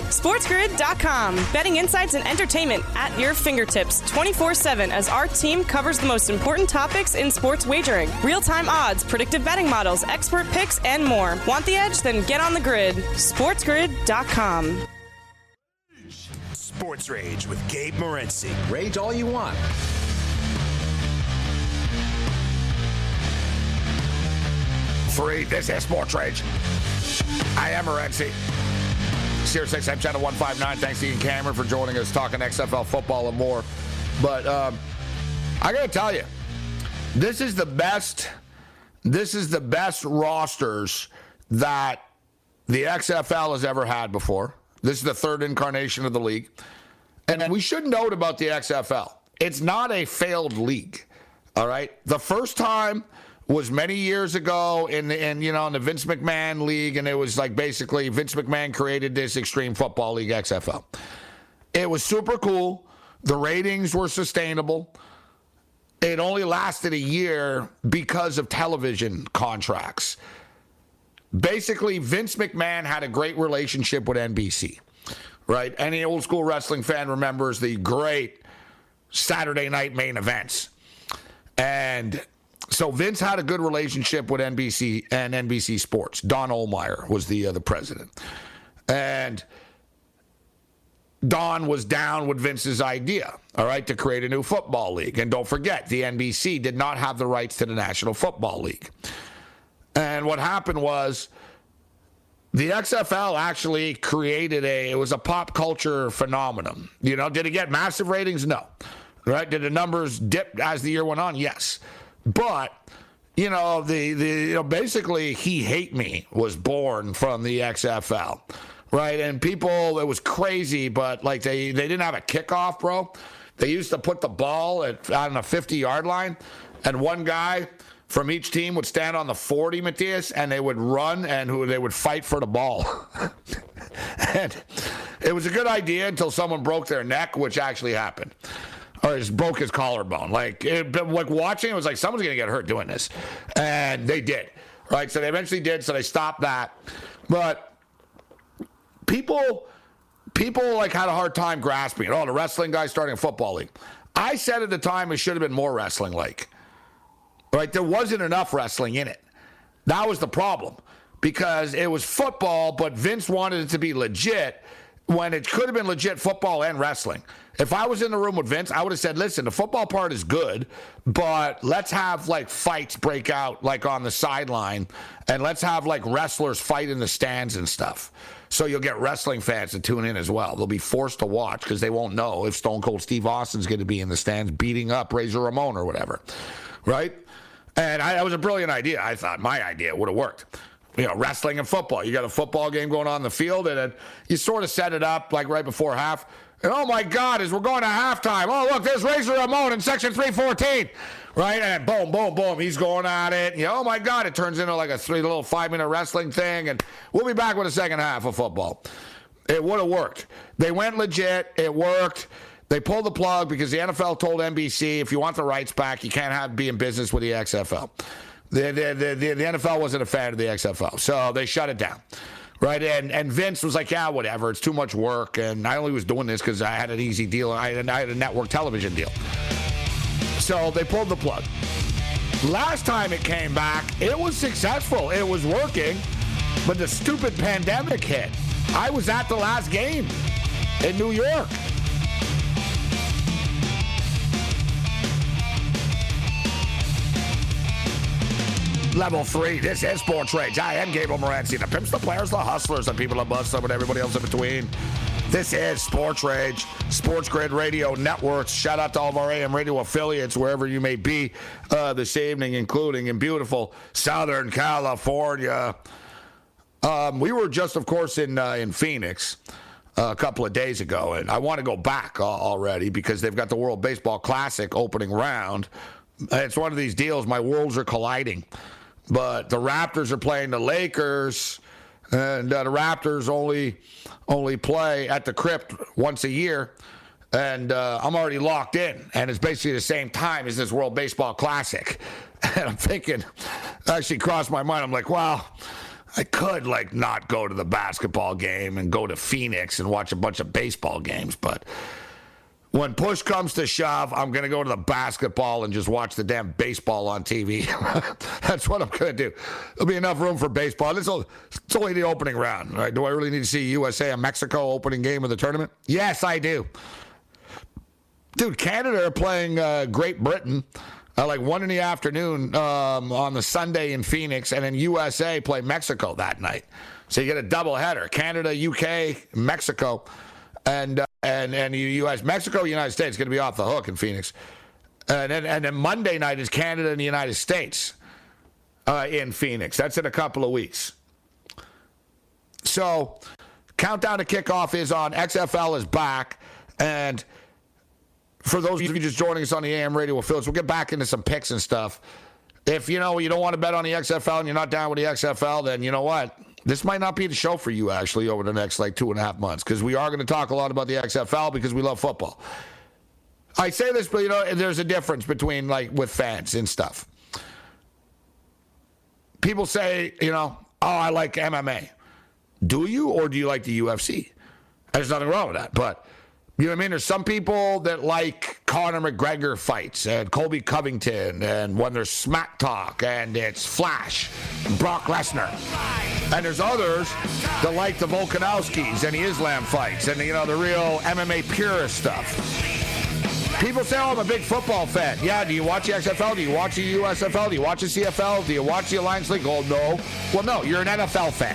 SportsGrid.com. Betting insights and entertainment at your fingertips 24/7 as our team covers the most important topics in sports wagering. Real-time odds, predictive betting models, expert picks, and more. Want the edge? Then get on the grid. SportsGrid.com. Sports Rage with Gabe Morantzi. Rage all you want. Free. This is Sports Rage. I am Morantzi. SiriusXM Channel 159. Thanks to Ian Cameron for joining us, talking XFL football and more. But I got to tell you, this is the best rosters that the XFL has ever had before. This is the third incarnation of the league. And we should note about the XFL, it's not a failed league, all right? The first time was many years ago in the Vince McMahon league, and it was like basically Vince McMahon created this extreme football league XFL. It was super cool. The ratings were sustainable. It only lasted a year because of television contracts. Basically, Vince McMahon had a great relationship with NBC, right? Any old school wrestling fan remembers the great Saturday night main events. And so Vince had a good relationship with NBC and NBC Sports. Don Ohlmeyer was the president. And Don was down with Vince's idea, all right, to create a new football league. And don't forget, the NBC did not have the rights to the National Football League. And what happened was the XFL actually created it was a pop culture phenomenon. You know, did it get massive ratings? No. Right? Did the numbers dip as the year went on? Yes. But, you know, basically He Hate Me was born from the XFL, right? And people, it was crazy, but, like, they didn't have a kickoff, bro. They used to put the ball on the 50-yard line, and one guy from each team would stand on the 40, Matthias, and they would run and they would fight for the ball. And it was a good idea until someone broke their neck, which actually happened. Or just broke his collarbone. Watching it was like, someone's going to get hurt doing this. And they did. Right? So they eventually did. So they stopped that. But people had a hard time grasping it. Oh, the wrestling guy starting a football league. I said at the time it should have been more wrestling-like. Right? There wasn't enough wrestling in it. That was the problem. Because it was football, but Vince wanted it to be legit when it could have been legit football and wrestling. If I was in the room with Vince, I would have said, listen, the football part is good, but let's have fights break out on the sideline, and let's have wrestlers fight in the stands and stuff. So you'll get wrestling fans to tune in as well. They'll be forced to watch because they won't know if Stone Cold Steve Austin's going to be in the stands beating up Razor Ramon or whatever, right? And that was a brilliant idea. I thought my idea would have worked. You know, wrestling and football. You got a football game going on in the field, and you sort of set it up right before half. And oh my God, as we're going to halftime, oh look, there's Razor Ramon in section 314, right? And boom, boom, boom, he's going at it. And, oh my God, it turns into a little 5-minute wrestling thing, and we'll be back with a second half of football. It would have worked. They went legit. It worked. They pulled the plug because the NFL told NBC, if you want the rights back, you can't be in business with the XFL. The NFL wasn't a fan of the XFL, so they shut it down, right? And Vince was like, yeah, whatever. It's too much work, and I only was doing this because I had an easy deal, and I had a network television deal. So they pulled the plug. Last time it came back, it was successful. It was working, but the stupid pandemic hit. I was at the last game in New York. Level 3, this is Sports Rage. I am Gabriel Morantzi, the pimps, the players, the hustlers, the people above some and everybody else in between. This is Sports Rage, Sports Grid Radio Networks. Shout out to all of our AM radio affiliates, wherever you may be this evening, including in beautiful Southern California. We were just, of course, in Phoenix a couple of days ago, and I want to go back already because they've got the World Baseball Classic opening round. It's one of these deals, my worlds are colliding. But the Raptors are playing the Lakers, and the Raptors only play at the Crypt once a year. And I'm already locked in, and it's basically the same time as this World Baseball Classic. And I'm thinking, actually crossed my mind, I'm like, wow, I could, like, not go to the basketball game and go to Phoenix and watch a bunch of baseball games, but when push comes to shove, I'm going to go to the basketball and just watch the damn baseball on TV. That's what I'm going to do. There'll be enough room for baseball. It's only the opening round, right? Do I really need to see USA and Mexico opening game of the tournament? Yes, I do. Dude, Canada are playing Great Britain like 1 in the afternoon on the Sunday in Phoenix, and then USA play Mexico that night. So you get a doubleheader, Canada, UK, Mexico, and U.S. Mexico, United States going to be off the hook in Phoenix. And then Monday night is Canada and the United States in Phoenix. That's in a couple of weeks. So countdown to kickoff is on. XFL is back. And for those of you just joining us on the AM radio affiliates, we'll get back into some picks and stuff. If, you know, you don't want to bet on the XFL and you're not down with the XFL, then you know what? This might not be the show for you, actually, over the next, 2.5 months, because we are going to talk a lot about the XFL because we love football. I say this, but, there's a difference between, with fans and stuff. People say, I like MMA. Do you, or do you like the UFC? There's nothing wrong with that, but you know what I mean? There's some people that like Conor McGregor fights and Colby Covington and when there's smack talk and it's Flash, Brock Lesnar. And there's others that like the Volkanovskis and the Islam fights and, the real MMA purist stuff. People say, I'm a big football fan. Yeah, do you watch the XFL? Do you watch the USFL? Do you watch the CFL? Do you watch the Alliance League? Oh, no. Well, no, you're an NFL fan.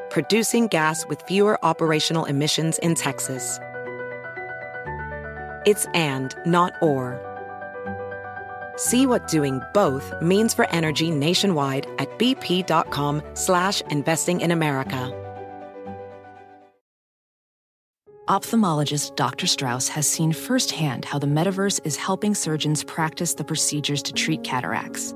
producing gas with fewer operational emissions in Texas. It's and, not or. See what doing both means for energy nationwide at bp.com/investing in America. Ophthalmologist Dr. Strauss has seen firsthand how the metaverse is helping surgeons practice the procedures to treat cataracts.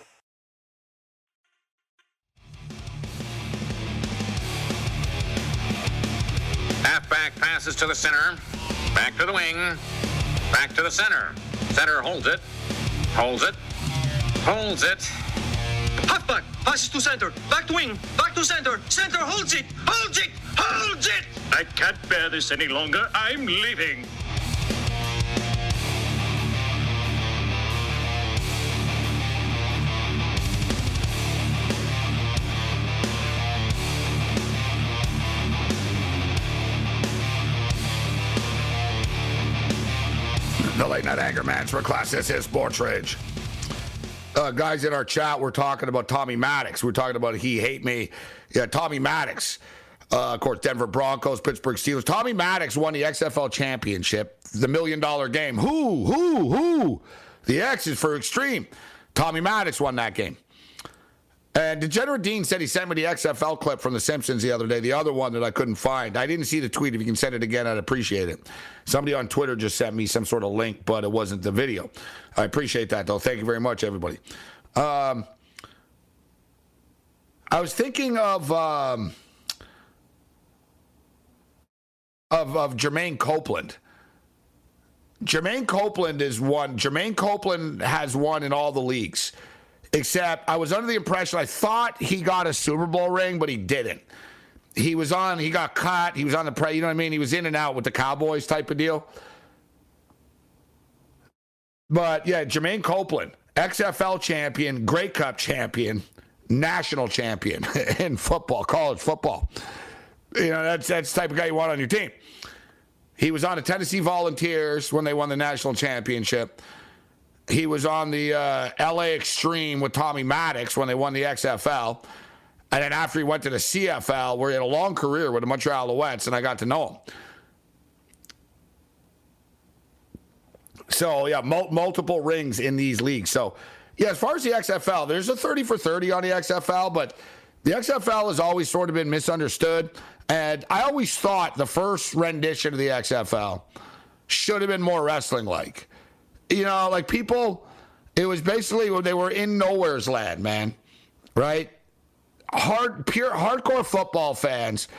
Halfback passes to the center, back to the wing, back to the center. Center holds it, holds it, holds it. Halfback passes to center, back to wing, back to center. Center holds it, holds it, holds it. I can't bear this any longer. I'm leaving. The Late Night Anger Management Class. This is Sports Rage. Guys in our chat, we're talking about Tommy Maddox. We're talking about He Hate Me. Yeah, Tommy Maddox. Of course, Denver Broncos, Pittsburgh Steelers. Tommy Maddox won the XFL championship, the $1 million game. Who? The X is for extreme. Tommy Maddox won that game. And Degenerate Dean said he sent me the XFL clip from The Simpsons the other day, the other one that I couldn't find. I didn't see the tweet. If you can send it again, I'd appreciate it. Somebody on Twitter just sent me some sort of link, but it wasn't the video. I appreciate that, though. Thank you very much, everybody. I was thinking of Jermaine Copeland. Jermaine Copeland has won in all the leagues. Except I was under the impression, I thought he got a Super Bowl ring, but he didn't. He got cut. He was on the press, you know what I mean? He was in and out with the Cowboys type of deal. But, yeah, Jermaine Copeland, XFL champion, Grey Cup champion, national champion in football, college football. You know, that's the type of guy you want on your team. He was on the Tennessee Volunteers when they won the national championship. He was on the L.A. Extreme with Tommy Maddox when they won the XFL. And then after he went to the CFL, where he had a long career with the Montreal Alouettes, and I got to know him. So, yeah, multiple rings in these leagues. So, yeah, as far as the XFL, there's a 30 for 30 on the XFL, but the XFL has always sort of been misunderstood. And I always thought the first rendition of the XFL should have been more wrestling-like. You know, like people, it was basically when they were in nowhere's land, man, right? Pure hardcore football fans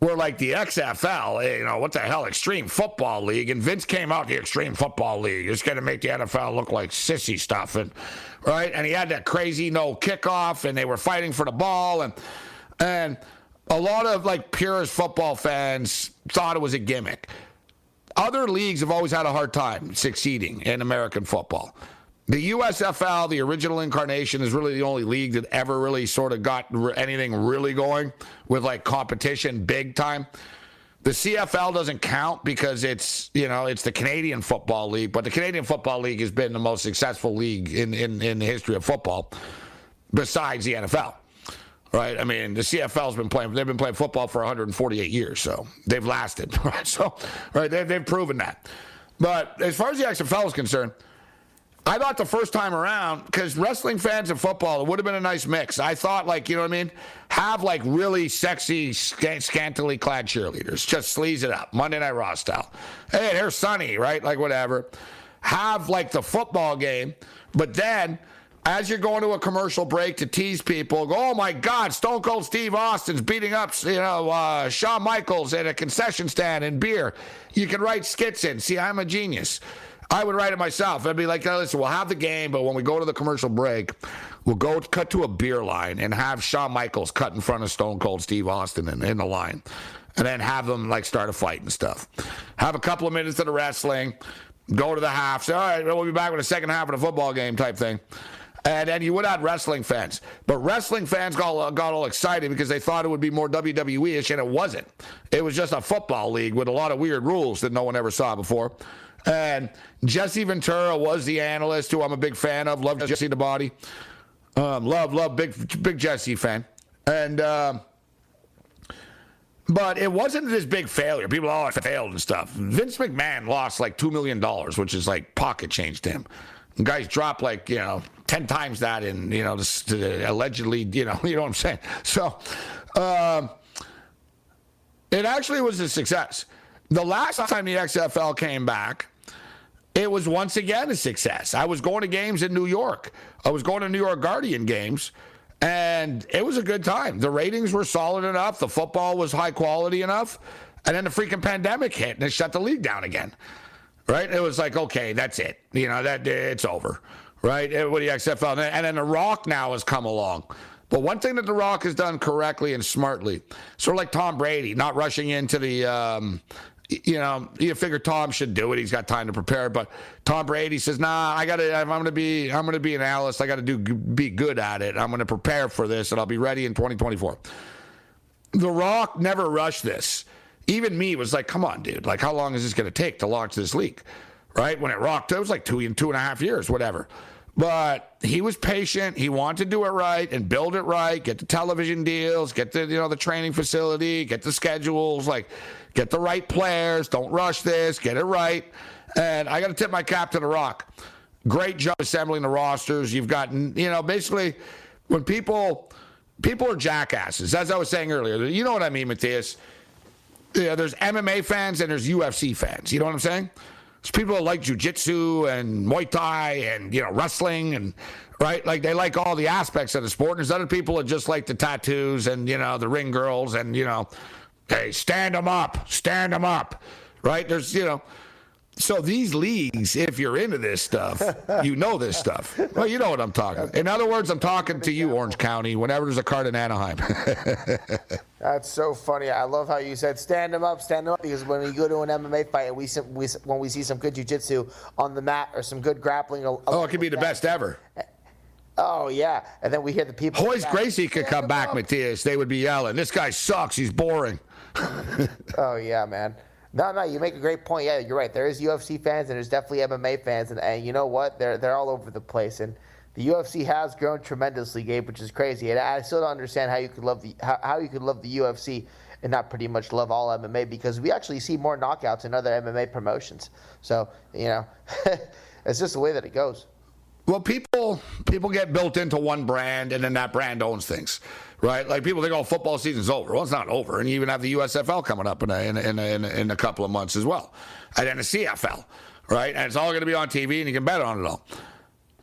were like the XFL, you know, what the hell, Extreme Football League. And Vince came out, the Extreme Football League. It's going to make the NFL look like sissy stuff, and right? And he had that crazy no kickoff, and they were fighting for the ball. And a lot of, like, purist football fans thought it was a gimmick. Other leagues have always had a hard time succeeding in American football. The USFL, the original incarnation, is really the only league that ever really sort of got anything really going with, like, competition big time. The CFL doesn't count because it's, you know, it's the Canadian Football League, but the Canadian Football League has been the most successful league in the history of football besides the NFL. Right, I mean, the CFL's been playing. They've been playing football for 148 years, so they've lasted. Right, so right, they've proven that. But as far as the XFL is concerned, I thought the first time around, because wrestling fans and football, it would have been a nice mix. I thought, like, you know what I mean, have like really sexy, scantily clad cheerleaders, just sleaze it up, Monday Night Raw style. Hey, there's Sonny, right? Like whatever. Have like the football game, but then, as you're going to a commercial break to tease people, go, oh, my God, Stone Cold Steve Austin's beating up, you know, Shawn Michaels at a concession stand and beer. You can write skits in. See, I'm a genius. I would write it myself. I'd be like, oh, listen, we'll have the game, but when we go to the commercial break, we'll go cut to a beer line and have Shawn Michaels cut in front of Stone Cold Steve Austin in the line, and then have them, like, start a fight and stuff. Have a couple of minutes of the wrestling, go to the half, say, all right, we'll be back with the second half of the football game type thing. And you would have wrestling fans. But wrestling fans got all excited because they thought it would be more WWE-ish, and it wasn't. It was just a football league with a lot of weird rules that no one ever saw before. And Jesse Ventura was the analyst, who I'm a big fan of. Love Jesse the Body. Big Jesse fan. And but it wasn't this big failure. People all failed and stuff. Vince McMahon lost like $2 million, which is like pocket change to him. And guys dropped like, you know, 10 times that in, you know, allegedly, you know what I'm saying? So it actually was a success. The last time the XFL came back, it was once again a success. I was going to games in New York. I was going to New York Guardian games, and it was a good time. The ratings were solid enough. The football was high quality enough. And then the freaking pandemic hit, and it shut the league down again. Right? It was like, okay, that's it. You know, that it's over. Right? With the XFL. And then The Rock now has come along. But one thing that The Rock has done correctly and smartly, sort of like Tom Brady, not rushing into the, you know, you figure Tom should do it. He's got time to prepare. But Tom Brady says, nah, I'm going to be an analyst. I got to be good at it. I'm going to prepare for this, and I'll be ready in 2024. The Rock never rushed this. Even me was like, come on, dude. Like, how long is this going to take to launch this league? right? When it rocked, it was like two and a half years, whatever. But he was patient. He wanted to do it right and build it right, get the television deals, get the, you know, the training facility, get the schedules, like get the right players. Don't rush this. Get it right. And I got to tip my cap to The Rock. Great job assembling the rosters. You've gotten, you know, basically when people are jackasses, as I was saying earlier. You know what I mean, Matthias? You know, there's MMA fans and there's UFC fans. You know what I'm saying? There's people that like jiu-jitsu and Muay Thai and, you know, wrestling and, right? Like, they like all the aspects of the sport. And there's other people that just like the tattoos and, you know, the ring girls and, you know, hey, stand them up, right? There's, you know, so these leagues, if you're into this stuff, you know this stuff. Well, you know what I'm talking about. In other words, I'm talking to you, Orange County, whenever there's a card in Anaheim. That's so funny. I love how you said, stand them up, because when we go to an MMA fight and when we see some good jiu-jitsu on the mat or some good grappling. Oh, it could be the best ever. Oh, yeah. And then we hear the people. Hoyce Gracie could come back, Matthias. They would be yelling, this guy sucks, he's boring. Oh, yeah, man. No, you make a great point. Yeah, you're right. There is UFC fans and there's definitely MMA fans, and you know what? They're all over the place, and the UFC has grown tremendously, Gabe, which is crazy. And I still don't understand how you could love the UFC and not pretty much love all MMA, because we actually see more knockouts in other MMA promotions. So, you know, it's just the way that it goes. Well, people get built into one brand, and then that brand owns things. Right, like people think, oh, football season's over. Well, it's not over, and you even have the USFL coming up in a couple of months as well, and then the CFL, right? And it's all going to be on TV, and you can bet on it all.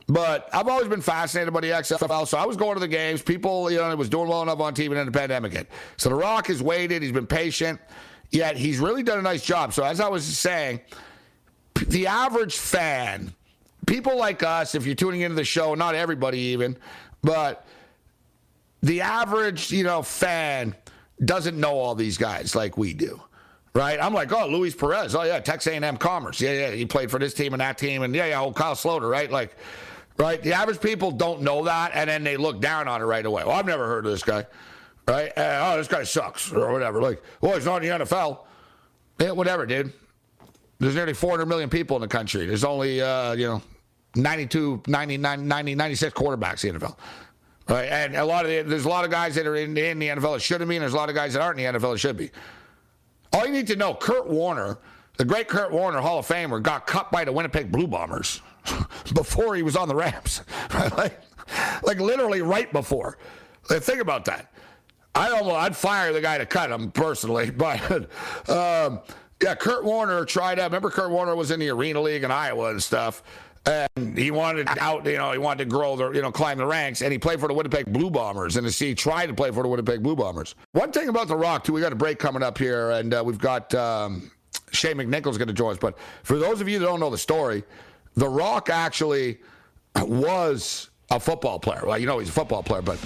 But I've always been fascinated by the XFL, so I was going to the games. People, you know, it was doing well enough on TV, and then the pandemic hit. So The Rock has waited; he's been patient, yet he's really done a nice job. So as I was saying, the average fan, people like us, if you're tuning into the show, not everybody even, but the average, you know, fan doesn't know all these guys like we do, right? I'm like, oh, Luis Perez. Oh, yeah, Texas A&M Commerce. Yeah, he played for this team and that team. And, yeah, old Kyle Sloter, right? Like, right? The average people don't know that, and then they look down on it right away. Well, I've never heard of this guy, right? Oh, this guy sucks or whatever. Like, well, he's not in the NFL. Yeah, whatever, dude. There's nearly 400 million people in the country. There's only, 96 quarterbacks in the NFL. Right, and there's a lot of guys that are in the NFL that shouldn't be, and there's a lot of guys that aren't in the NFL that should be. All you need to know, Kurt Warner, the great Kurt Warner, Hall of Famer, got cut by the Winnipeg Blue Bombers before he was on the Rams. Right? Like literally right before. Like, think about that. I'd fire the guy to cut him personally, but yeah, Kurt Warner tried out. Remember, Kurt Warner was in the Arena League in Iowa and stuff. And he wanted out, you know, he wanted to grow the, you know, climb the ranks. And he played for the Winnipeg Blue Bombers. And he tried to play for the Winnipeg Blue Bombers. One thing about The Rock, too, we got a break coming up here. And we've got Shane McNichol's going to join us. But for those of you that don't know the story, The Rock actually was a football player. Well, you know, he's a football player, but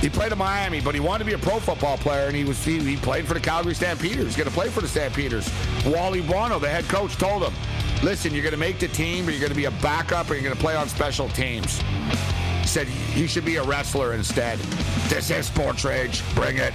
he played in Miami, but he wanted to be a pro football player, and he played for the Calgary Stampeders. He's going to play for the Stampeders. Wally Buono, the head coach, told him, listen, you're going to make the team, but you're going to be a backup, and you're going to play on special teams. He said, you should be a wrestler instead. This is Sports Rage. Bring it.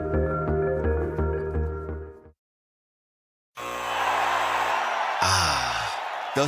Ah, the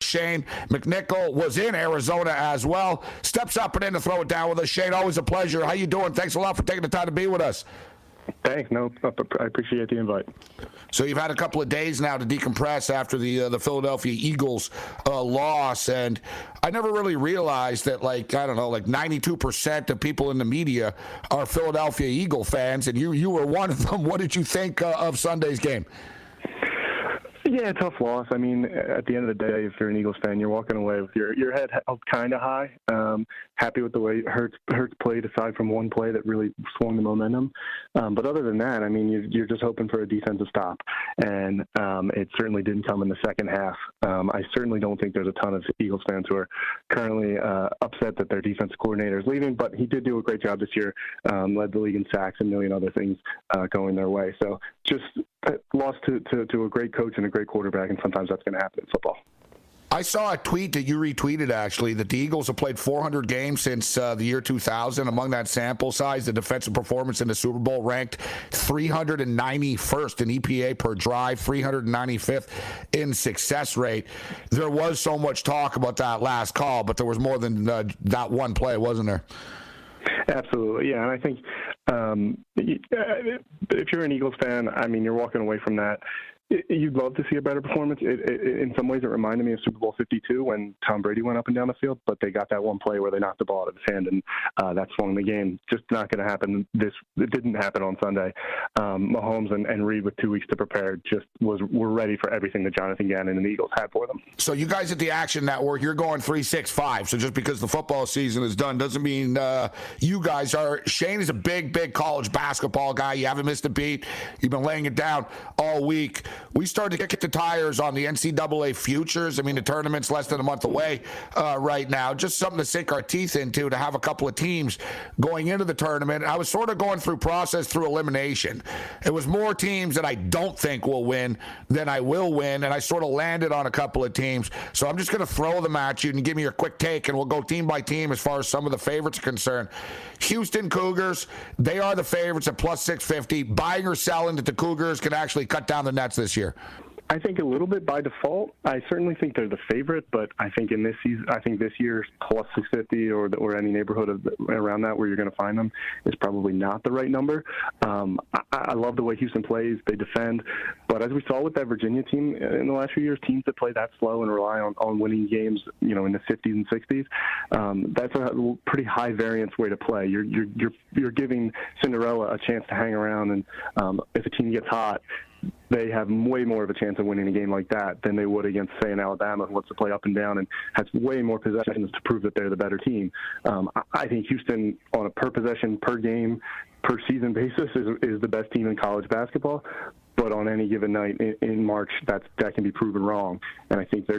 Shane McNichol was in Arizona as well. Steps up and in to throw it down with us. Shane, always a pleasure. How you doing? Thanks a lot for taking the time to be with us. Thanks. No, I appreciate the invite. So you've had a couple of days now to decompress after the Philadelphia Eagles loss, and I never really realized that, like, I don't know, like 92% of people in the media are Philadelphia Eagle fans, and you were one of them. What did you think of Sunday's game? Yeah, tough loss. I mean, at the end of the day, if you're an Eagles fan, you're walking away with your head held kind of high. Happy with the way Hurts played, aside from one play that really swung the momentum. But other than that, I mean, you're just hoping for a defensive stop, and it certainly didn't come in the second half. I certainly don't think there's a ton of Eagles fans who are currently upset that their defense coordinator is leaving, but he did do a great job this year, led the league in sacks and a million other things going their way. So just lost to a great coach and a great quarterback, and sometimes that's going to happen in football. I saw a tweet that you retweeted, actually, that the Eagles have played 400 games since the year 2000. Among that sample size, the defensive performance in the Super Bowl ranked 391st in EPA per drive, 395th in success rate. There was so much talk about that last call, but there was more than that one play, wasn't there? Absolutely, yeah, and I think if you're an Eagles fan, I mean, you're walking away from that. You'd love to see a better performance. In some ways, it reminded me of Super Bowl 52 when Tom Brady went up and down the field, but they got that one play where they knocked the ball out of his hand, and that swung the game. Just not going to happen. It didn't happen on Sunday. Mahomes and Reed, with 2 weeks to prepare, were ready for everything that Jonathan Gannon and the Eagles had for them. So you guys at the Action Network, you're going 3-6-5. So just because the football season is done doesn't mean you guys are. Shane is a big, big college basketball guy. You haven't missed a beat. You've been laying it down all week. We started to kick the tires on the NCAA futures. I mean, the tournament's less than a month away right now. Just something to sink our teeth into, to have a couple of teams going into the tournament. I was sort of going through process through elimination. It was more teams that I don't think will win than I will win, and I sort of landed on a couple of teams. So I'm just going to throw them at you and give me your quick take, and we'll go team by team as far as some of the favorites are concerned. Houston Cougars, they are the favorites at plus 650. Buying or selling that the Cougars can actually cut down the nets this year? I think a little bit by default. I certainly think they're the favorite, but I think in this season, I think this year's plus 650 or any neighborhood around that where you're going to find them is probably not the right number. I love the way Houston plays; they defend. But as we saw with that Virginia team in the last few years, teams that play that slow and rely on winning games, you know, in the 50s and 60s, that's a pretty high variance way to play. You're giving Cinderella a chance to hang around, and if a team gets hot, they have way more of a chance of winning a game like that than they would against, say, an Alabama who wants to play up and down and has way more possessions to prove that they're the better team. I think Houston, on a per possession, per game, per season basis, is the best team in college basketball. But on any given night in March, that can be proven wrong. And I think the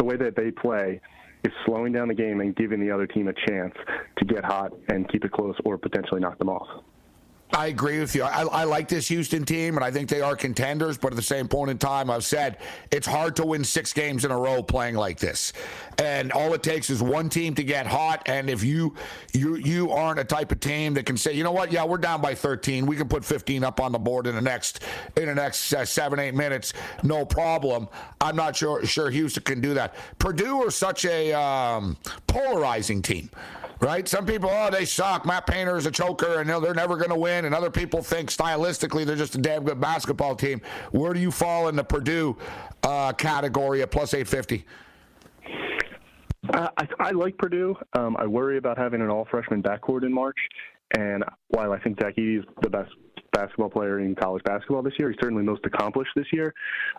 way that they play is slowing down the game and giving the other team a chance to get hot and keep it close or potentially knock them off. I agree with you. I like this Houston team, and I think they are contenders, but at the same point in time, I've said it's hard to win 6 games in a row playing like this. And all it takes is one team to get hot, and if you aren't a type of team that can say, you know what, yeah, we're down by 13. We can put 15 up on the board in the next 7-8 minutes, no problem. I'm not sure Houston can do that. Purdue are such a polarizing team. Right? Some people, they suck. Matt Painter is a choker, and they're never going to win. And other people think stylistically they're just a damn good basketball team. Where do you fall in the Purdue category at plus 850? I like Purdue. I worry about having an all-freshman backcourt in March. And while I think Zach Edey is the best basketball player in college basketball this year. He's certainly most accomplished this year.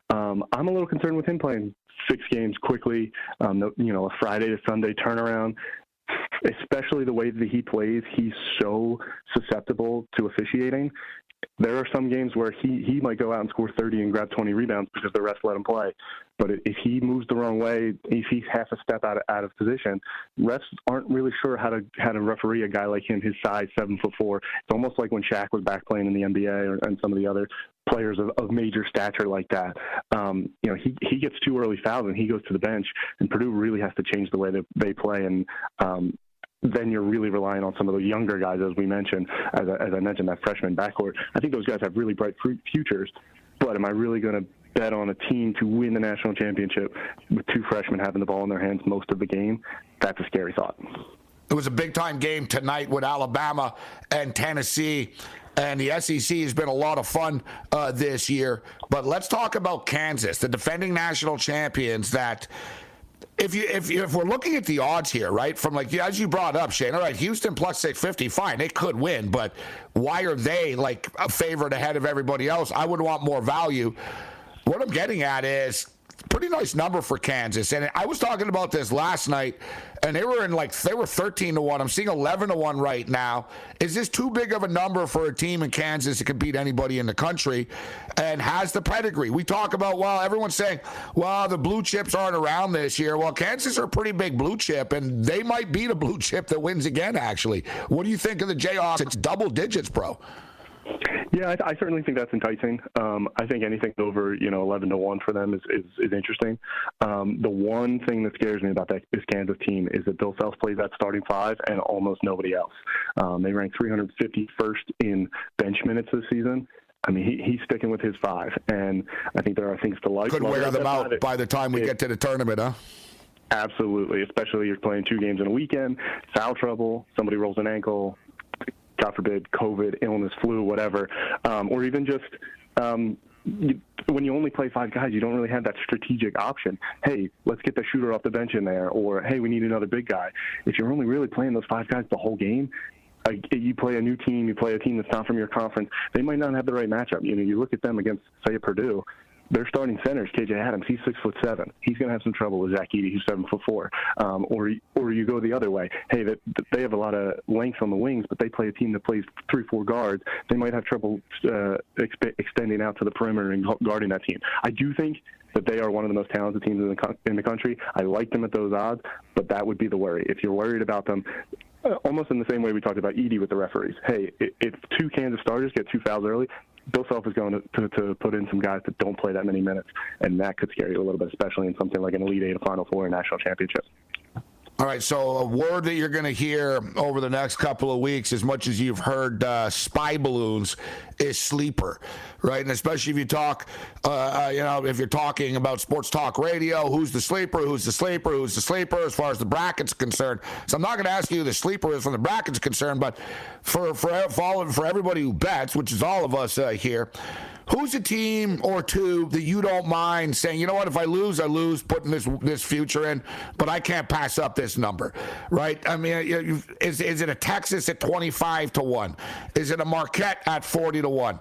I'm a little concerned with him playing 6 games quickly, a Friday to Sunday turnaround, especially the way that he plays. He's so susceptible to officiating. There are some games where he might go out and score 30 and grab 20 rebounds because the refs let him play. But if he moves the wrong way, if he's half a step out of position, refs aren't really sure how to referee a guy like him, his size, 7'4". It's almost like when Shaq was back playing in the NBA and some of the other players of major stature like that. He gets 2 early fouls and he goes to the bench, and Purdue really has to change the way that they play. And then you're really relying on some of the younger guys, as we mentioned, as I mentioned, that freshman backcourt. I think those guys have really bright futures, but am I really going to bet on a team to win the national championship with 2 freshmen having the ball in their hands most of the game? That's a scary thought. It was a big-time game tonight with Alabama and Tennessee, and the SEC has been a lot of fun this year. But let's talk about Kansas, the defending national champions that – If we're looking at the odds here, right, from like, as you brought up, Shane, all right, Houston plus 650, fine, they could win, but why are they like a favorite ahead of everybody else? I would want more value. What I'm getting at is pretty nice number for Kansas, and I was talking about this last night, and they were 13-1. I'm seeing 11-1 right now. Is this too big of a number for a team in Kansas that can beat anybody in the country, and has the pedigree? We talk about, well, everyone's saying, well, the blue chips aren't around this year. Well, Kansas are a pretty big blue chip, and they might beat a blue chip that wins again. Actually, what do you think of the Jayhawks? It's double digits, bro. Yeah, I certainly think that's enticing. I think anything over 11-1 for them is interesting. The one thing that scares me about this Kansas team is that Bill Self plays that starting 5 and almost nobody else. They ranked 351st in bench minutes this season. I mean, he's sticking with his 5, and I think there are things to like. Could wear them out by the time we get to the tournament, huh? Absolutely, especially you're playing 2 games in a weekend, foul trouble, somebody rolls an ankle. God forbid, COVID, illness, flu, whatever, or even just when you only play 5 guys, you don't really have that strategic option. Hey, let's get the shooter off the bench in there, or hey, we need another big guy. If you're only really playing those 5 guys the whole game, you play a new team, you play a team that's not from your conference, they might not have the right matchup. You look at them against, say, Purdue. Their starting center is KJ Adams. He's 6'7". He's going to have some trouble with Zach Edey, who's 7'4". Or you go the other way. Hey, they have a lot of length on the wings, but they play a team that plays 3-4 guards. They might have trouble extending out to the perimeter and guarding that team. I do think that they are one of the most talented teams in the country. I like them at those odds, but that would be the worry. If you're worried about them, almost in the same way we talked about Edey with the referees. Hey, if 2 Kansas starters get 2 fouls early, Bill Self is going to put in some guys that don't play that many minutes, and that could scare you a little bit, especially in something like an Elite Eight, a Final Four, a national championship. All right, so a word that you're going to hear over the next couple of weeks, as much as you've heard spy balloons, is sleeper, right? And especially if you talk, if you're talking about sports talk radio, who's the sleeper as far as the bracket's concerned. So I'm not going to ask you who the sleeper is when the bracket's concerned, but for everybody who bets, which is all of us here, who's a team or two that you don't mind saying, you know what, if I lose, putting this future in, but I can't pass up this number, right? I mean, is it a Texas at 25-1? Is it a Marquette at 40-1?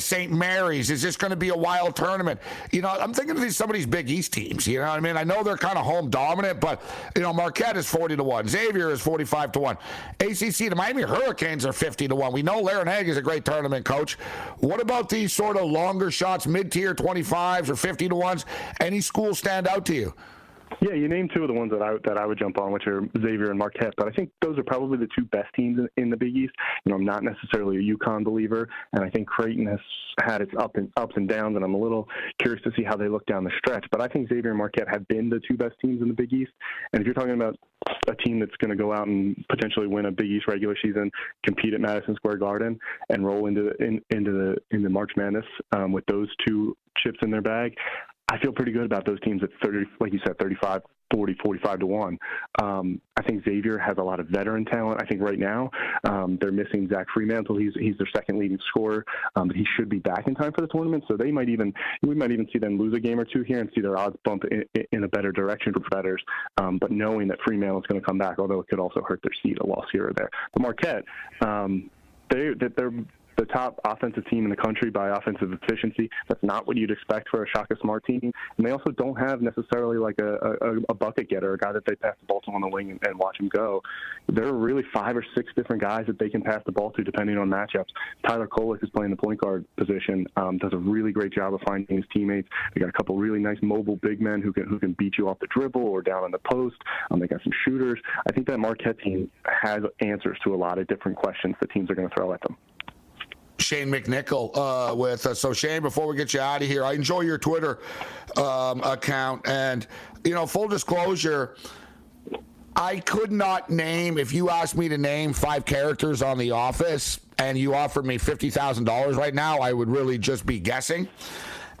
St. Mary's, is this going to be a wild tournament? I'm thinking of some of these Big East teams, you know what I mean? I know they're kind of home dominant, but, Marquette is 40-1. Xavier is 45-1. ACC, the Miami Hurricanes are 50-1. We know Larranaga is a great tournament coach. What about these sort of longer shots, mid-tier 25s or 50-1s? Any school stand out to you? Yeah, you named 2 of the ones that I would jump on, which are Xavier and Marquette, but I think those are probably the 2 best teams in the Big East. I'm not necessarily a UConn believer, and I think Creighton has had its ups and downs, and I'm a little curious to see how they look down the stretch, but I think Xavier and Marquette have been the 2 best teams in the Big East, and if you're talking about a team that's going to go out and potentially win a Big East regular season, compete at Madison Square Garden, and roll into March Madness with those 2 chips in their bag, I feel pretty good about those teams at 30, like you said, 35, 40, 45-1. I think Xavier has a lot of veteran talent. I think right now they're missing Zach Fremantle. He's their second leading scorer, but he should be back in time for the tournament. So we might even see them lose a game or 2 here and see their odds bump in a better direction for bettors. But knowing that Fremantle is going to come back, although it could also hurt their seed, a loss here or there. But Marquette, they're the top offensive team in the country by offensive efficiency. That's not what you'd expect for a Shaka Smart team. And they also don't have necessarily like a bucket getter, a guy that they pass the ball to on the wing and watch him go. There are really 5 or 6 different guys that they can pass the ball to depending on matchups. Tyler Kolek is playing the point guard position, does a really great job of finding his teammates. They got a couple really nice mobile big men who can beat you off the dribble or down on the post. They got some shooters. I think that Marquette team has answers to a lot of different questions that teams are going to throw at them. Shane McNichol with us. So, Shane, before we get you out of here, I enjoy your Twitter account. And, you know, full disclosure, I could not name, if you asked me to name 5 characters on The Office and you offered me $50,000 right now, I would really just be guessing.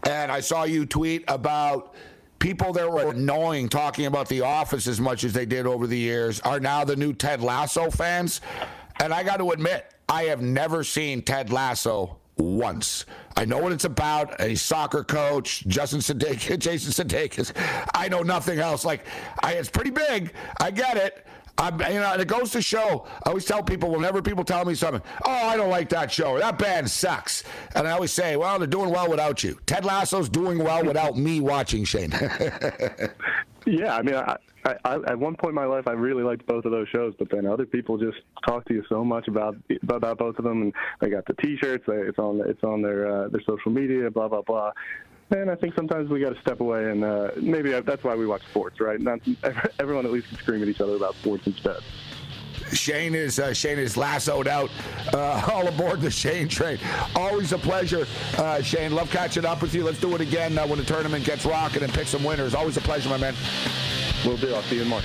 And I saw you tweet about people that were annoying talking about The Office as much as they did over the years are now the new Ted Lasso fans. And I got to admit, I have never seen Ted Lasso once. I know what it's about, a soccer coach, Jason Sudeikis. I know nothing else. Like, it's pretty big. I get it. And it goes to show, I always tell people, whenever people tell me something, oh, I don't like that show, that band sucks. And I always say, well, they're doing well without you. Ted Lasso's doing well without me watching, Shane. Yeah, I mean, I at one point in my life, I really liked both of those shows, but then other people just talk to you so much about both of them, and they got the T-shirts, it's on their social media, blah, blah, blah. And I think sometimes we got to step away, and maybe that's why we watch sports, right? Not everyone at least can scream at each other about sports instead. Shane is lassoed out. All aboard the Shane train. Always a pleasure, Shane. Love catching up with you. Let's do it again when the tournament gets rocking and pick some winners. Always a pleasure, my man. Will do. I'll see you in March.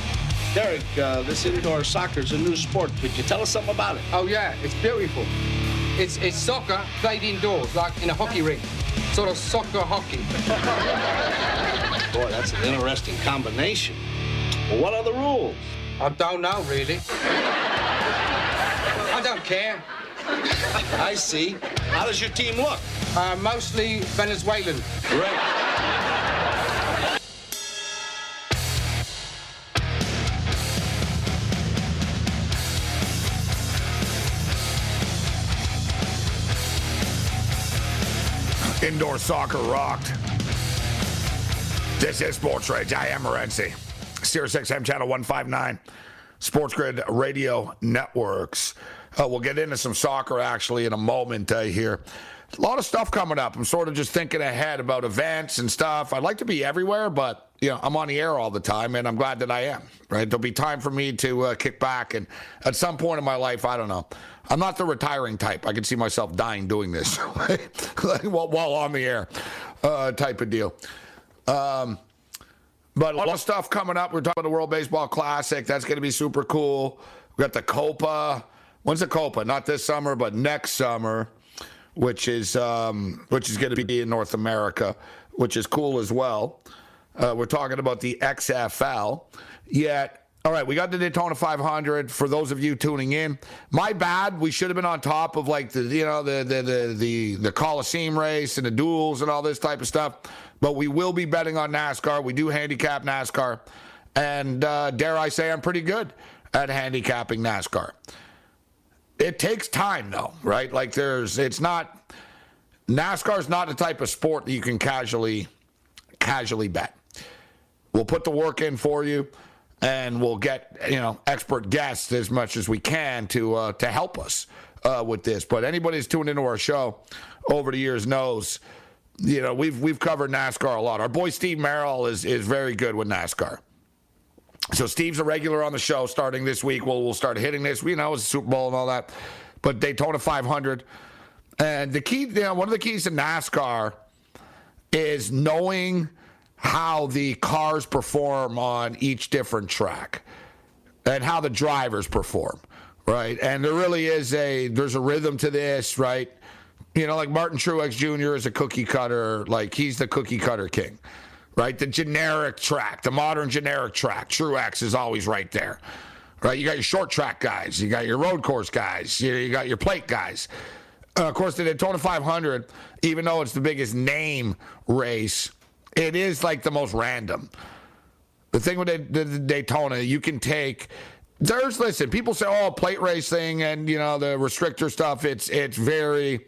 Derek, this indoor soccer is a new sport. Could you tell us something about it? Oh, yeah. It's beautiful. It's soccer played indoors, like in a hockey rink. Sort of soccer hockey. Boy, that's an interesting combination. Well, what are the rules? I don't know, really. I don't care. I see. How does your team look? Mostly Venezuelan. Right. Indoor soccer rocked. This is Sports Rage. I am Morency. Sirius XM Channel 159. Sports Grid Radio Networks. We'll get into some soccer, actually, in a moment here. A lot of stuff coming up. I'm sort of just thinking ahead about events and stuff. I'd like to be everywhere, but you know, I'm on the air all the time, and I'm glad that I am, right? There'll be time for me to kick back, and at some point in my life, I don't know. I'm not the retiring type. I can see myself dying doing this while on the air type of deal. But a lot of stuff coming up. We're talking about the World Baseball Classic. That's going to be super cool. We got the Copa. When's the Copa? Not this summer, but next summer, which is going to be in North America, which is cool as well. We're talking about the XFL. All right, we got the Daytona 500. For those of you tuning in, my bad. We should have been on top of like the Coliseum race and the duels and all this type of stuff. But we will be betting on NASCAR. We do handicap NASCAR, and dare I say, I'm pretty good at handicapping NASCAR. It takes time though, right? Like NASCAR's not the type of sport that you can casually bet. We'll put the work in for you, and we'll get, you know, expert guests as much as we can to help us with this. But anybody who's tuned into our show over the years knows, you know, we've covered NASCAR a lot. Our boy Steve Merrill is very good with NASCAR. So Steve's a regular on the show starting this week. We'll start hitting this. We know it's the Super Bowl and all that, but Daytona 500. And the key, you know, one of the keys to NASCAR is knowing how the cars perform on each different track and how the drivers perform, right? And there really is there's a rhythm to this, right? You know, like Martin Truex Jr. is a cookie cutter, like he's the cookie cutter king, right? The generic track, the modern generic track, Truex is always right there, right? You got your short track guys, you got your road course guys, you got your plate guys. Of course, the Daytona 500, even though it's the biggest name race, it is like the most random. The thing with the Daytona, you can take... people say, oh, plate racing and, you know, the restrictor stuff, it's very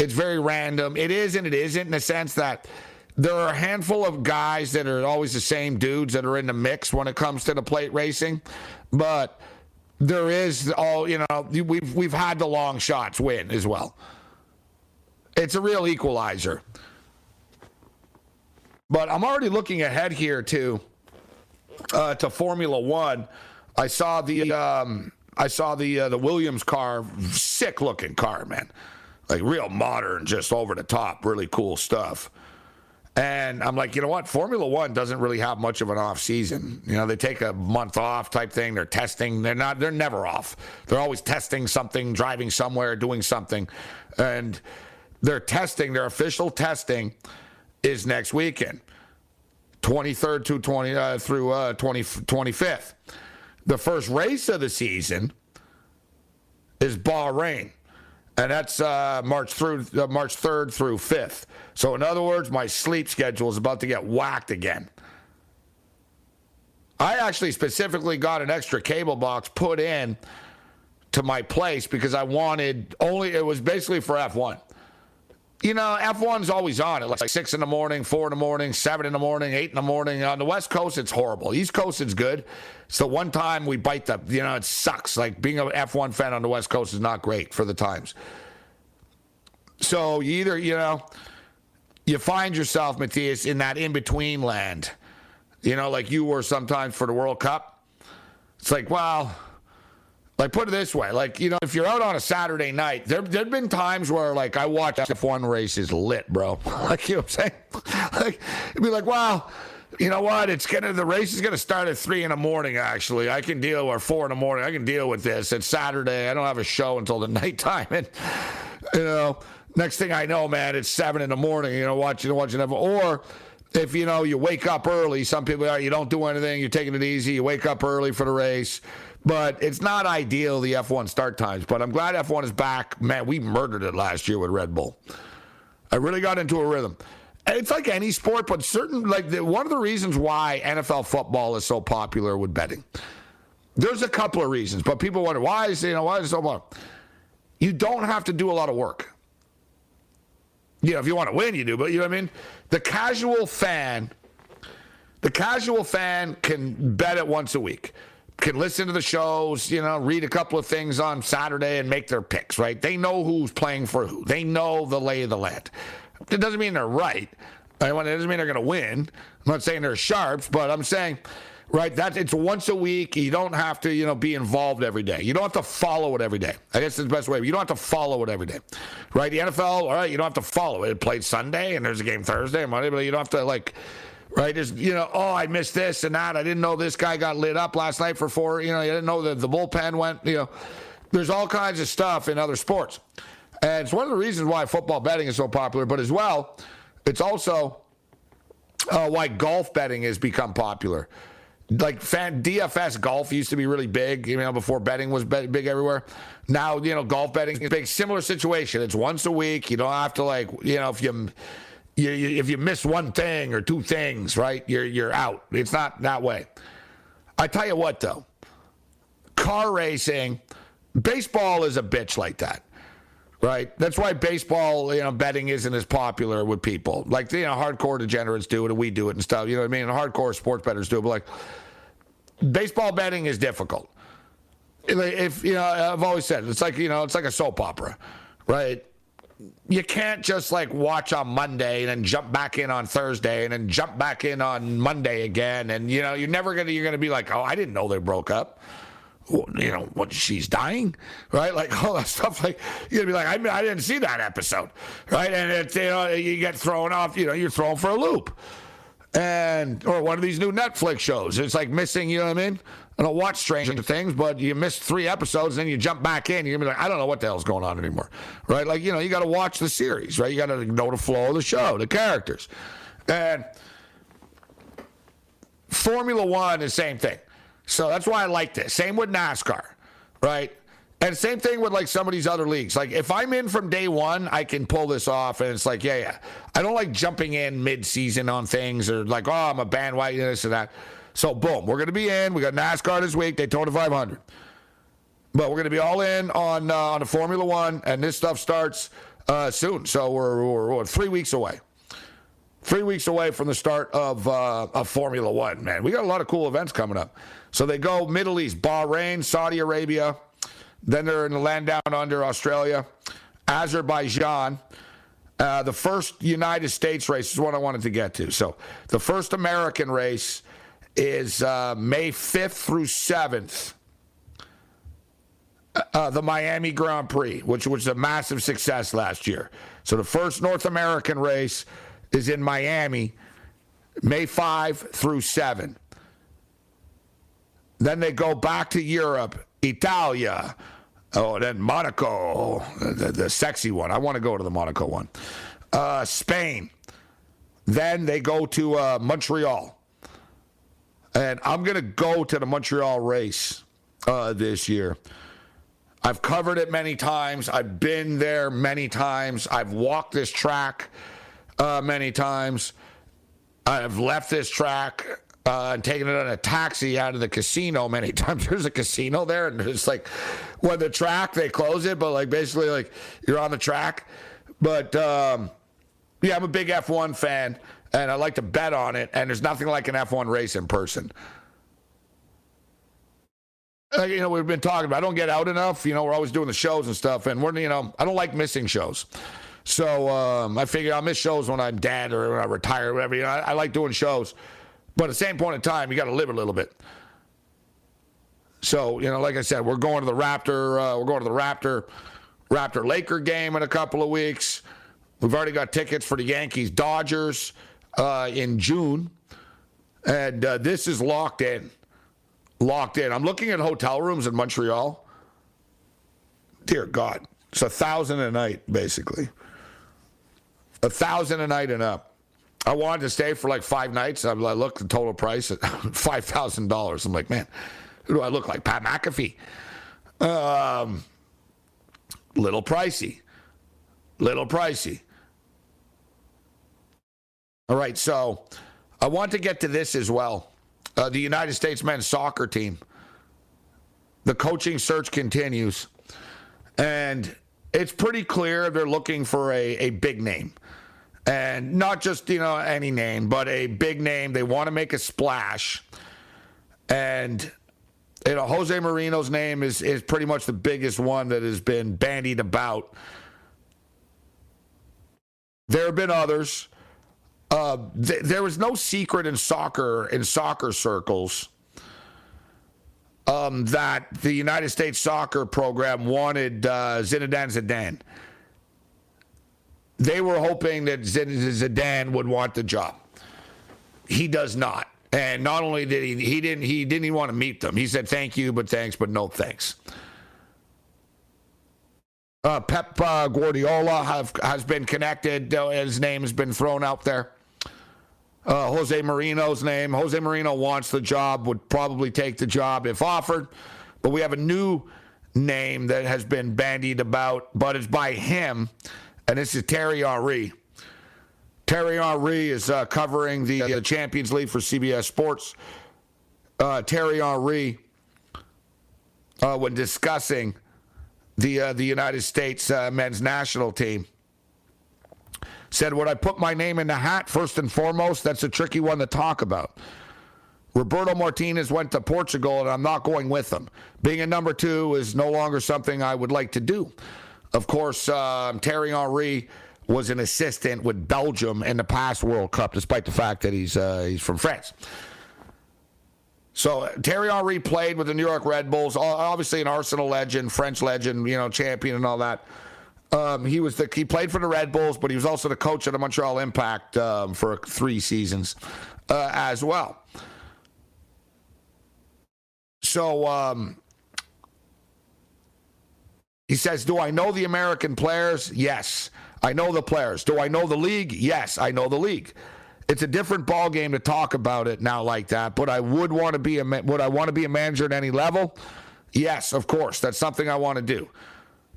random. It is and it isn't, in the sense that there are a handful of guys that are always the same dudes that are in the mix when it comes to the plate racing. But... there is all, you know, we've had the long shots win as well. It's a real equalizer. But I'm already looking ahead here to Formula One. I saw the Williams car, sick looking car, man, like real modern, just over the top, really cool stuff. And I'm like, you know what? Formula One doesn't really have much of an off season. You know, they take a month off type thing. They're testing. They're never off. They're always testing something, driving somewhere, doing something. And their testing, their official testing is next weekend, 23rd to 25th. The first race of the season is Bahrain. And that's March 3rd through 5th. So in other words, my sleep schedule is about to get whacked again. I actually specifically got an extra cable box put in to my place because I wanted it was basically for F1. You know, F1's always on. It's like 6 in the morning, 4 in the morning, 7 in the morning, 8 in the morning. On the West Coast, it's horrible. East Coast, it's good. So one time we it sucks. Like being an F1 fan on the West Coast is not great for the times. So you either, you know, you find yourself, Matthias, in that in-between land, you know, like you were sometimes for the World Cup. It's like, well, like put it this way, like, you know, if you're out on a Saturday night, there've been times where like I watched F1 races lit, bro. Like, you know what I'm saying? Like, it'd be like, wow, you know what? The race is gonna start at 3 in the morning. Actually, I can deal with 4 in the morning. I can deal with this. It's Saturday. I don't have a show until the nighttime, and you know, next thing I know, man, it's 7 in the morning. You know, watching F1. Or if you know you wake up early, some people you don't do anything. You're taking it easy. You wake up early for the race. But it's not ideal, the F1 start times. But I'm glad F1 is back. Man, we murdered it last year with Red Bull. I really got into a rhythm. And it's like any sport, but one of the reasons why NFL football is so popular with betting. There's a couple of reasons, but people wonder, why is it so popular? You don't have to do a lot of work. You know, if you want to win, you do, but you know what I mean? The casual fan can bet it once a week. Can listen to the shows, you know, read a couple of things on Saturday and make their picks, right? They know who's playing for who. They know the lay of the land. That doesn't mean they're right, That doesn't mean they're going to win. I'm not saying they're sharps, but I'm saying, right, that it's once a week. You don't have to, be involved every day. You don't have to follow it every day. I guess it's the best way. But you don't have to follow it every day, right? The NFL, all right, you don't have to follow it. It played Sunday, and there's a game Thursday and Monday, but you don't have to, like, right, just, I missed this and that. I didn't know this guy got lit up last night for four. I didn't know that the bullpen went, There's all kinds of stuff in other sports. And it's one of the reasons why football betting is so popular, but as well, it's also why golf betting has become popular. Like DFS golf used to be really big, before betting was big everywhere. Now, golf betting is big. Similar situation. It's once a week. You don't have to, like, if you miss one thing or two things, right, you're out. It's not that way. I tell you what, though, car racing, baseball is a bitch like that. Right. That's why baseball, betting isn't as popular with people. Like, hardcore degenerates do it and we do it and stuff. You know what I mean? And hardcore sports bettors do it. But, like, baseball betting is difficult. If, I've always said it's like, it's like a soap opera, right? You can't just, like, watch on Monday and then jump back in on Thursday and then jump back in on Monday again. And, you're going to be like, oh, I didn't know they broke up. What, she's dying, right? Like, all that stuff. Like, you'd be like, I didn't see that episode, right? And it's, you get thrown off. You're thrown for a loop, or one of these new Netflix shows. It's like missing. You know what I mean? I don't watch Stranger Things, but you miss 3 episodes, and then you jump back in. You're gonna be like, I don't know what the hell's going on anymore, right? Like, you got to watch the series, right? You got to know the flow of the show, the characters, and Formula One is the same thing. So that's why I like this. Same with NASCAR, right? And same thing with, like, some of these other leagues. Like, if I'm in from day one, I can pull this off, and it's like, yeah. I don't like jumping in mid-season on things or, like, oh, I'm a bandwagon, this and that. So, boom, we're going to be in. We got NASCAR this week, Daytona 500. But we're going to be all in on the Formula One, and this stuff starts soon. So we're 3 weeks away. 3 weeks away from the start of Formula One, man. We got a lot of cool events coming up. So they go Middle East, Bahrain, Saudi Arabia. Then they're in the land down under, Australia, Azerbaijan. The first United States race is what I wanted to get to. So the first American race is May 5th through 7th. The Miami Grand Prix, which was a massive success last year. So the first North American race is in Miami, May 5 through 7. Then they go back to Europe, Italia, then Monaco, the sexy one. I want to go to the Monaco one. Spain. Then they go to Montreal. And I'm going to go to the Montreal race this year. I've covered it many times. I've been there many times. I've walked this track many times. I've left this track and taken it on a taxi out of the casino many times. There's a casino there, and it's like, well, the track, they close it, but, like, basically, like, you're on the track. But yeah, I'm a big F1 fan, and I like to bet on it, and there's nothing like an F1 race in person. We've been talking about, I don't get out enough. We're always doing the shows and stuff, and we're, I don't like missing shows. So I figure I'll miss shows when I'm dead or when I retire or whatever. I like doing shows. But at the same point in time, you got to live a little bit. So, like I said, we're going to the Raptor-Laker game in a couple of weeks. We've already got tickets for the Yankees-Dodgers in June. And this is locked in. I'm looking at hotel rooms in Montreal. Dear God. It's $1,000 a night, basically. $1,000 a night and up. I wanted to stay for like 5 nights. I looked at the total price at $5,000. I'm like, man, who do I look like? Pat McAfee. Little pricey. All right, so I want to get to this as well. The United States men's soccer team. The coaching search continues. And it's pretty clear they're looking for a big name. And not just, any name, but a big name. They want to make a splash. And, Jose Mourinho's name is pretty much the biggest one that has been bandied about. There have been others. there is no secret in soccer circles that the United States soccer program wanted Zinedine Zidane. They were hoping that Zidane would want the job. He does not. And not only did he didn't even want to meet them. He said, thank you, but thanks, but no thanks. Pep Guardiola has been connected. His name has been thrown out there. Jose Mourinho's name. Jose Mourinho wants the job, would probably take the job if offered. But we have a new name that has been bandied about, but it's by him. And this is Thierry Henry. Thierry Henry is covering the Champions League for CBS Sports. Thierry Henry, when discussing the United States men's national team, said, would I put my name in the hat first and foremost? That's a tricky one to talk about. Roberto Martinez went to Portugal, and I'm not going with him. Being a number two is no longer something I would like to do. Of course, Thierry Henry was an assistant with Belgium in the past World Cup, despite the fact that he's from France. So Thierry Henry played with the New York Red Bulls, obviously an Arsenal legend, French legend, champion and all that. He played for the Red Bulls, but he was also the coach of the Montreal Impact for 3 seasons as well. So he says, do I know the American players? Yes, I know the players. Do I know the league? Yes, I know the league. It's a different ball game to talk about it now like that, but I would I want to be a manager at any level? Yes, of course. That's something I want to do.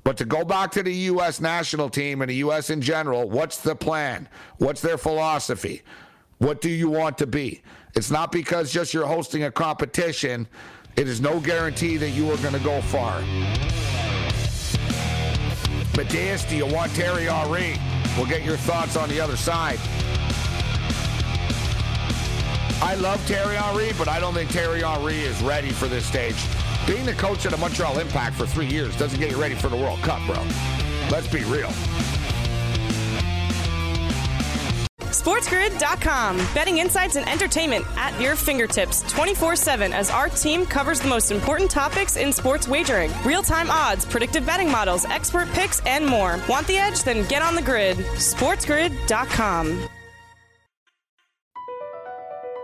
But to go back to the U.S. national team and the U.S. in general, what's the plan? What's their philosophy? What do you want to be? It's not because just you're hosting a competition. It is no guarantee that you are going to go far. Matthias, do you want Thierry Henry? We'll get your thoughts on the other side. I love Thierry Henry, but I don't think Thierry Henry is ready for this stage. Being the coach of the Montreal Impact for 3 years doesn't get you ready for the World Cup, bro. Let's be real. SportsGrid.com. Betting insights and entertainment at your fingertips 24/7 as our team covers the most important topics in sports wagering. Real-time odds, predictive betting models, expert picks, and more. Want the edge? Then get on the grid. SportsGrid.com.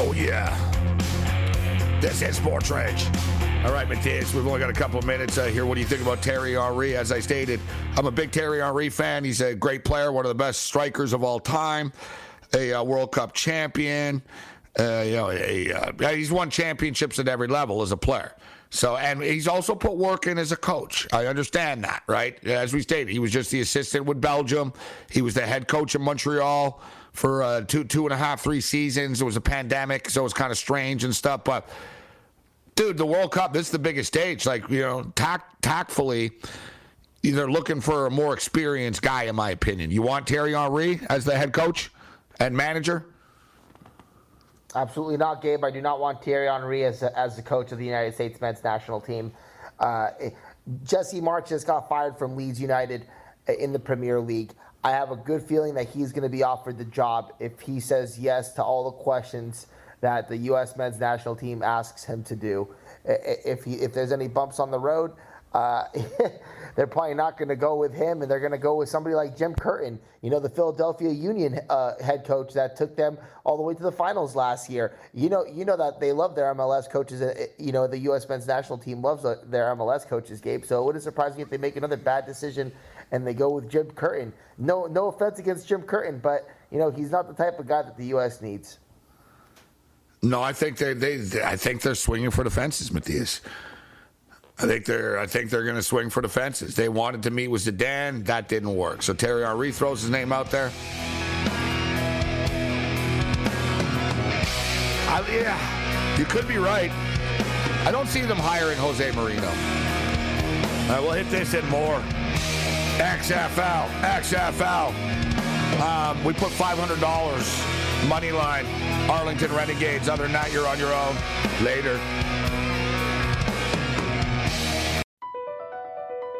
Oh, yeah. This is Sports Rage. All right, Matthias, we've only got a couple of minutes here. What do you think about Thierry Henry? As I stated, I'm a big Thierry Henry fan. He's a great player, one of the best strikers of all time, a World Cup champion. He's won championships at every level as a player. So, and he's also put work in as a coach. I understand that, right? As we stated, he was just the assistant with Belgium. He was the head coach in Montreal for two and a half, 3 seasons. It was a pandemic, so it was kind of strange and stuff. But dude, the World Cup, this is the biggest stage. Like, you know, tactfully, they're looking for a more experienced guy, in my opinion. You want Thierry Henry as the head coach and manager? Absolutely not, Gabe. I do not want Thierry Henry as the coach of the United States men's national team. Jesse March just got fired from Leeds United in the Premier League. I have a good feeling that he's going to be offered the job if he says yes to all the questions that the U.S. men's national team asks him to do. If there's any bumps on the road, they're probably not going to go with him, and they're going to go with somebody like Jim Curtin, you know, the Philadelphia Union head coach that took them all the way to the finals last year. You know that they love their MLS coaches. You know, the U.S. men's national team loves their MLS coaches, Gabe. So it wouldn't surprise me if they make another bad decision and they go with Jim Curtin. No offense against Jim Curtin, but, you know, he's not the type of guy that the U.S. needs. No, I think they're swinging for the fences, Matthias. I think they're going to swing for the fences. They wanted to meet with Zidane. That didn't work. So Thierry Henry throws his name out there. You could be right. I don't see them hiring Jose Marino. All right, we'll hit this and more. XFL. We put $500 money line. Arlington Renegades. Other than that, you're on your own. Later.